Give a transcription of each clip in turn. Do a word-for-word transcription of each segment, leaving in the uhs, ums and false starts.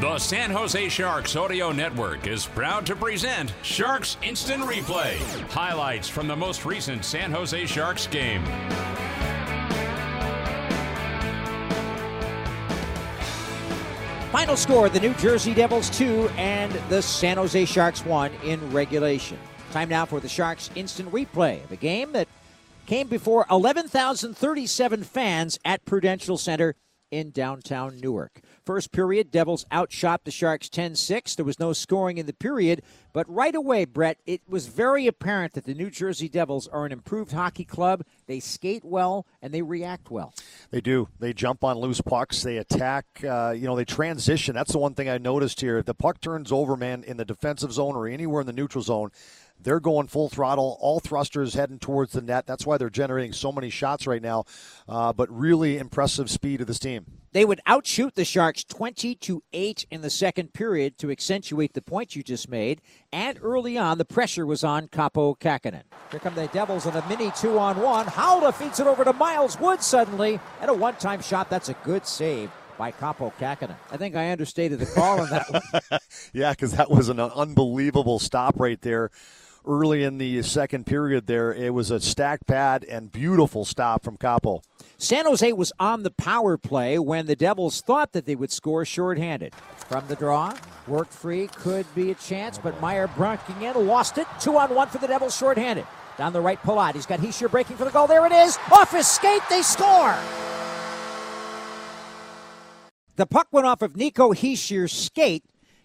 The San Jose Sharks Audio Network is proud to present Sharks Instant Replay. Highlights from the most recent San Jose Sharks game. Final score, the New Jersey Devils two and the San Jose Sharks one in regulation. Time now for the Sharks Instant Replay, the game that came before eleven thousand thirty-seven fans at Prudential Center in downtown Newark. First period, Devils outshot the Sharks ten six. There was no scoring in the period, but right away, Brett, it was very apparent that the New Jersey Devils are an improved hockey club. They skate well, and they react well. They do. They jump on loose pucks. They attack. Uh, you know, they transition. That's the one thing I noticed here. If the puck turns over, man, in the defensive zone or anywhere in the neutral zone, they're going full throttle, all thrusters heading towards the net. That's why they're generating so many shots right now, uh, but really impressive speed of this team. They would outshoot the Sharks twenty to eight in the second period to accentuate the point you just made, and early on, the pressure was on Kaapo Kahkonen. Here come the Devils on a mini two-on-one. Howler feeds it over to Miles Wood suddenly, and a one-time shot. That's a good save by Kaapo Kahkonen. I think I understated the call on that one. Yeah, because that was an unbelievable stop right there. Early in the second period there, it was a stacked pad and beautiful stop from Kaapo. San Jose was on the power play when the Devils thought that they would score shorthanded. From the draw, work free, could be a chance, but Meyer brunking in, lost it. Two on one for the Devils shorthanded. Down the right, Palat. He's got Hischier breaking for the goal. There it is. Off his skate, they score. The puck went off of Nico Hischier's skate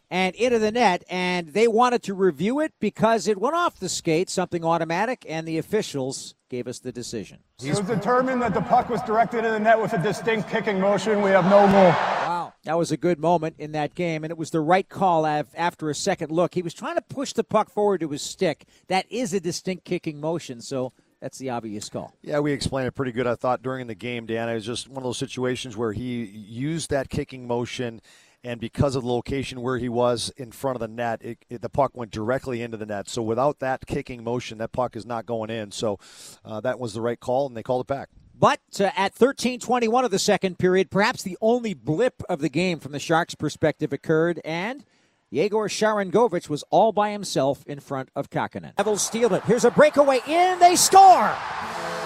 and into the net, and they wanted to review it because it went off the skate, something automatic, and the officials gave us the decision. It was determined that the puck was directed in the net with a distinct kicking motion. We have no goal. Wow, that was a good moment in that game, and it was the right call after a second look. He was trying to push the puck forward to his stick. That is a distinct kicking motion, so that's the obvious call. Yeah, we explained it pretty good, I thought, during the game, Dan. It was just one of those situations where he used that kicking motion, and because of the location where he was in front of the net, it, it, the puck went directly into the net. So without that kicking motion, that puck is not going in. So uh, that was the right call, and they called it back. But uh, at thirteen twenty-one of the second period, perhaps the only blip of the game from the Sharks' perspective occurred, and Yegor Sharangovich was all by himself in front of Kahkonen. Devils steal it. Here's a breakaway in. They score!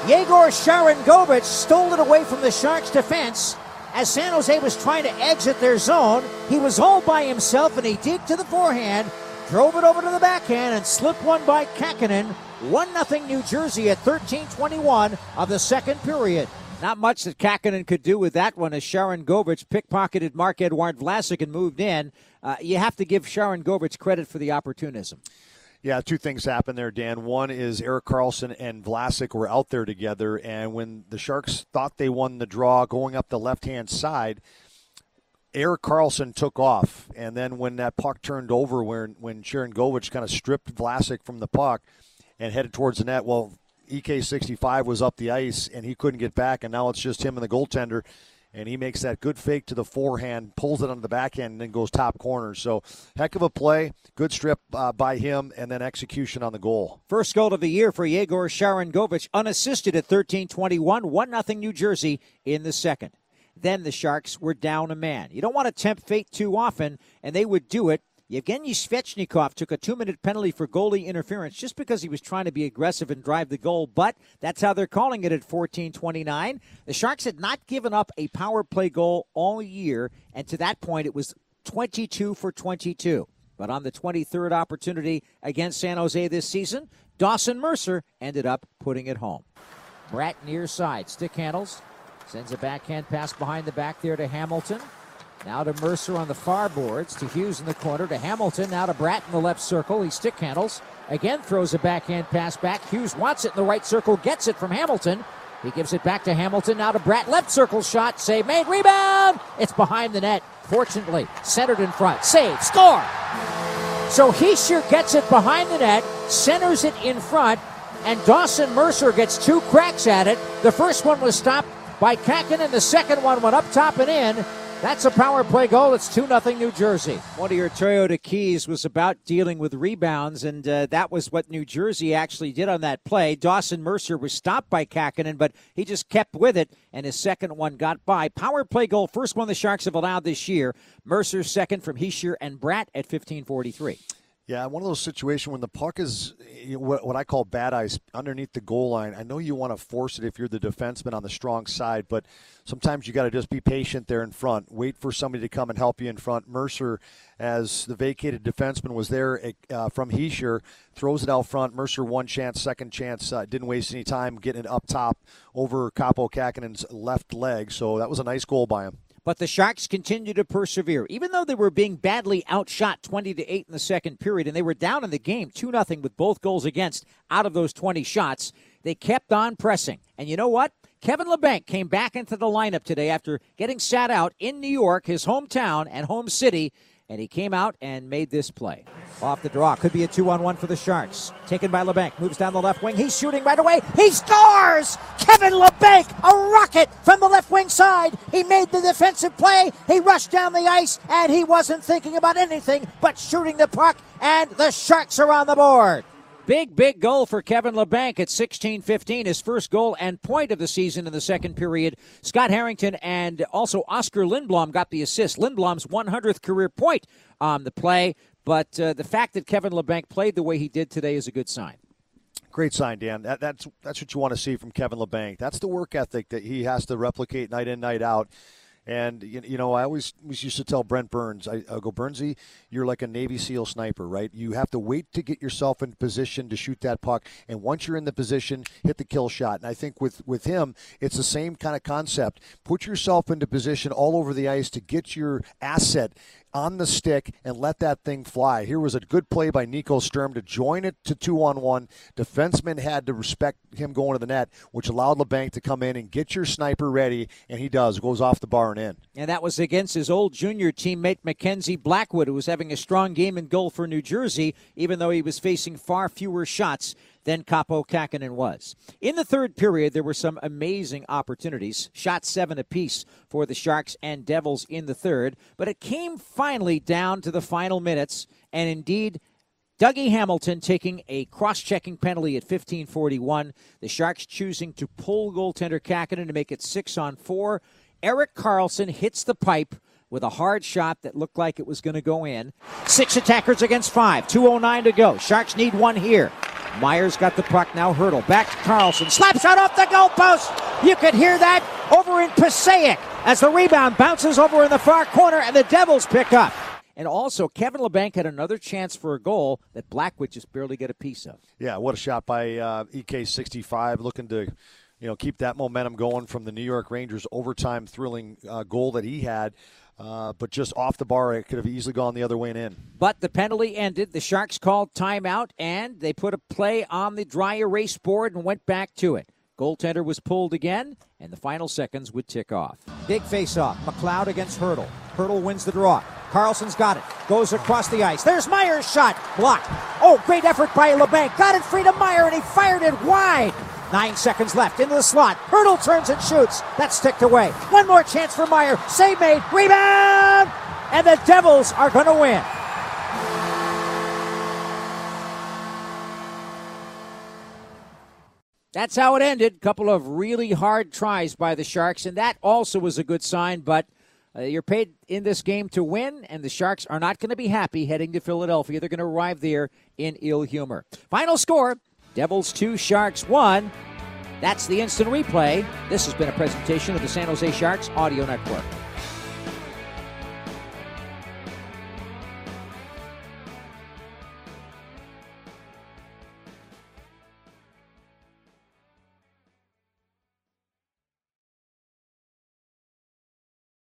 Yegor Sharangovich stole it away from the Sharks' defense. As San Jose was trying to exit their zone, he was all by himself, and he deked to the forehand, drove it over to the backhand, and slipped one by Kahkonen. one nothing New Jersey at thirteen twenty-one of the second period. Not much that Kahkonen could do with that one as Sharangovich pickpocketed Marc Édouard Vlasic and moved in. Uh, you have to give Sharangovich credit for the opportunism. Yeah, two things happened there, Dan. One is Erik Karlsson and Vlasic were out there together, and when the Sharks thought they won the draw going up the left-hand side, Erik Karlsson took off, and then when that puck turned over, when, when Sharangovich kind of stripped Vlasic from the puck and headed towards the net, well, E K sixty-five was up the ice, and he couldn't get back, and now it's just him and the goaltender. And he makes that good fake to the forehand, pulls it on the backhand, and then goes top corner. So heck of a play, good strip uh, by him, and then execution on the goal. First goal of the year for Yegor Sharangovich, unassisted at thirteen twenty-one, one nothing New Jersey in the second. Then the Sharks were down a man. You don't want to tempt fate too often, and they would do it. Yevgeny Svechnikov took a two-minute penalty for goalie interference just because he was trying to be aggressive and drive the goal, but that's how they're calling it at fourteen twenty-nine. The Sharks had not given up a power play goal all year, and to that point it was twenty-two for twenty-two. But on the twenty-third opportunity against San Jose this season, Dawson Mercer ended up putting it home. Bratt near side, stick handles, sends a backhand pass behind the back there to Hamilton. Now to Mercer on the far boards, to Hughes in the corner, to Hamilton, now to Bratt in the left circle. He stick handles, again throws a backhand pass back. Hughes wants it in the right circle, gets it from Hamilton. He gives it back to Hamilton, now to Bratt, left circle shot, save made, rebound! It's behind the net, fortunately, centered in front, save, score! So Hischier gets it behind the net, centers it in front, and Dawson Mercer gets two cracks at it. The first one was stopped by Kahkonen, the second one went up top and in. That's a power play goal. It's two nothing New Jersey. One of your Toyota keys was about dealing with rebounds, and uh, that was what New Jersey actually did on that play. Dawson Mercer was stopped by Kahkonen, but he just kept with it, and his second one got by. Power play goal, first one the Sharks have allowed this year. Mercer's second from Hischier and Bratt at fifteen forty-three. Yeah, one of those situations when the puck is what I call bad ice underneath the goal line. I know you want to force it if you're the defenseman on the strong side, but sometimes you got to just be patient there in front. Wait for somebody to come and help you in front. Mercer, as the vacated defenseman was there uh, from Hischier, throws it out front. Mercer, one chance, second chance, uh, didn't waste any time getting it up top over Kaapo Kahkonen's left leg. So that was a nice goal by him. But the Sharks continue to persevere. Even though they were being badly outshot twenty to eight in the second period, and they were down in the game two nothing with both goals against out of those twenty shots, they kept on pressing. And you know what? Kevin Labanc came back into the lineup today after getting sat out in New York, his hometown and home city, and he came out and made this play. Off the draw. Could be a two on one for the Sharks. Taken by Labanc. Moves down the left wing. He's shooting right away. He scores! Kevin Labanc, a rocket from the left wing side. He made the defensive play. He rushed down the ice, and he wasn't thinking about anything but shooting the puck, and the Sharks are on the board. Big, big goal for Kevin Labanc at sixteen fifteen, his first goal and point of the season in the second period. Scott Harrington and also Oscar Lindblom got the assist. Lindblom's one hundredth career point on the play, but uh, the fact that Kevin Labanc played the way he did today is a good sign. Great sign, Dan. That, that's, that's what you want to see from Kevin Labanc. That's the work ethic that he has to replicate night in, night out. And, you, you know, I always, always used to tell Brent Burns, I, I go, Burnsy, you're like a Navy SEAL sniper, right? You have to wait to get yourself in position to shoot that puck. And once you're in the position, hit the kill shot. And I think with, with him, it's the same kind of concept. Put yourself into position all over the ice to get your asset on the stick and let that thing fly. Here was a good play by Nico Sturm to join it to two on one. Defenseman had to respect him going to the net, which allowed Labanc to come in and get your sniper ready, and he does. Goes off the bar and in. And that was against his old junior teammate Mackenzie Blackwood, who was having a strong game in goal for New Jersey, even though he was facing far fewer shots than Kaapo Kahkonen was. In the third period, there were some amazing opportunities. Shot seven apiece for the Sharks and Devils in the third, but it came finally down to the final minutes, and indeed, Dougie Hamilton taking a cross-checking penalty at fifteen forty-one. The Sharks choosing to pull goaltender Kahkonen to make it six on four. Erik Karlsson hits the pipe with a hard shot that looked like it was going to go in. Six attackers against five. two oh nine to go. Sharks need one here. Myers got the puck, now Hurdle, back to Karlsson, slap shot off the goalpost! You could hear that over in Passaic as the rebound bounces over in the far corner and the Devils pick up. And also, Kevin Labanc had another chance for a goal that Blackwood just barely got a piece of. Yeah, what a shot by uh, E K sixty-five, looking to you know keep that momentum going from the New York Rangers overtime thrilling uh, goal that he had. Uh, but just off the bar, it could have easily gone the other way and in. But the penalty ended. The Sharks called timeout, and they put a play on the dry erase board and went back to it. Goaltender was pulled again, and the final seconds would tick off. Big face-off. McLeod against Hurdle. Hurdle wins the draw. Karlsson's got it. Goes across the ice. There's Meyer's shot. Blocked. Oh, great effort by Labanc. Got it free to Meyer, and he fired it wide. Nine seconds left, into the slot. Hurdle turns and shoots. That's ticked away. One more chance for Meyer. Save made. Rebound! And the Devils are going to win. That's how it ended. Couple of really hard tries by the Sharks, and that also was a good sign, but uh, you're paid in this game to win, and the Sharks are not going to be happy heading to Philadelphia. They're going to arrive there in ill humor. Final score, Devils two, Sharks one. That's the instant replay. This has been a presentation of the San Jose Sharks Audio Network.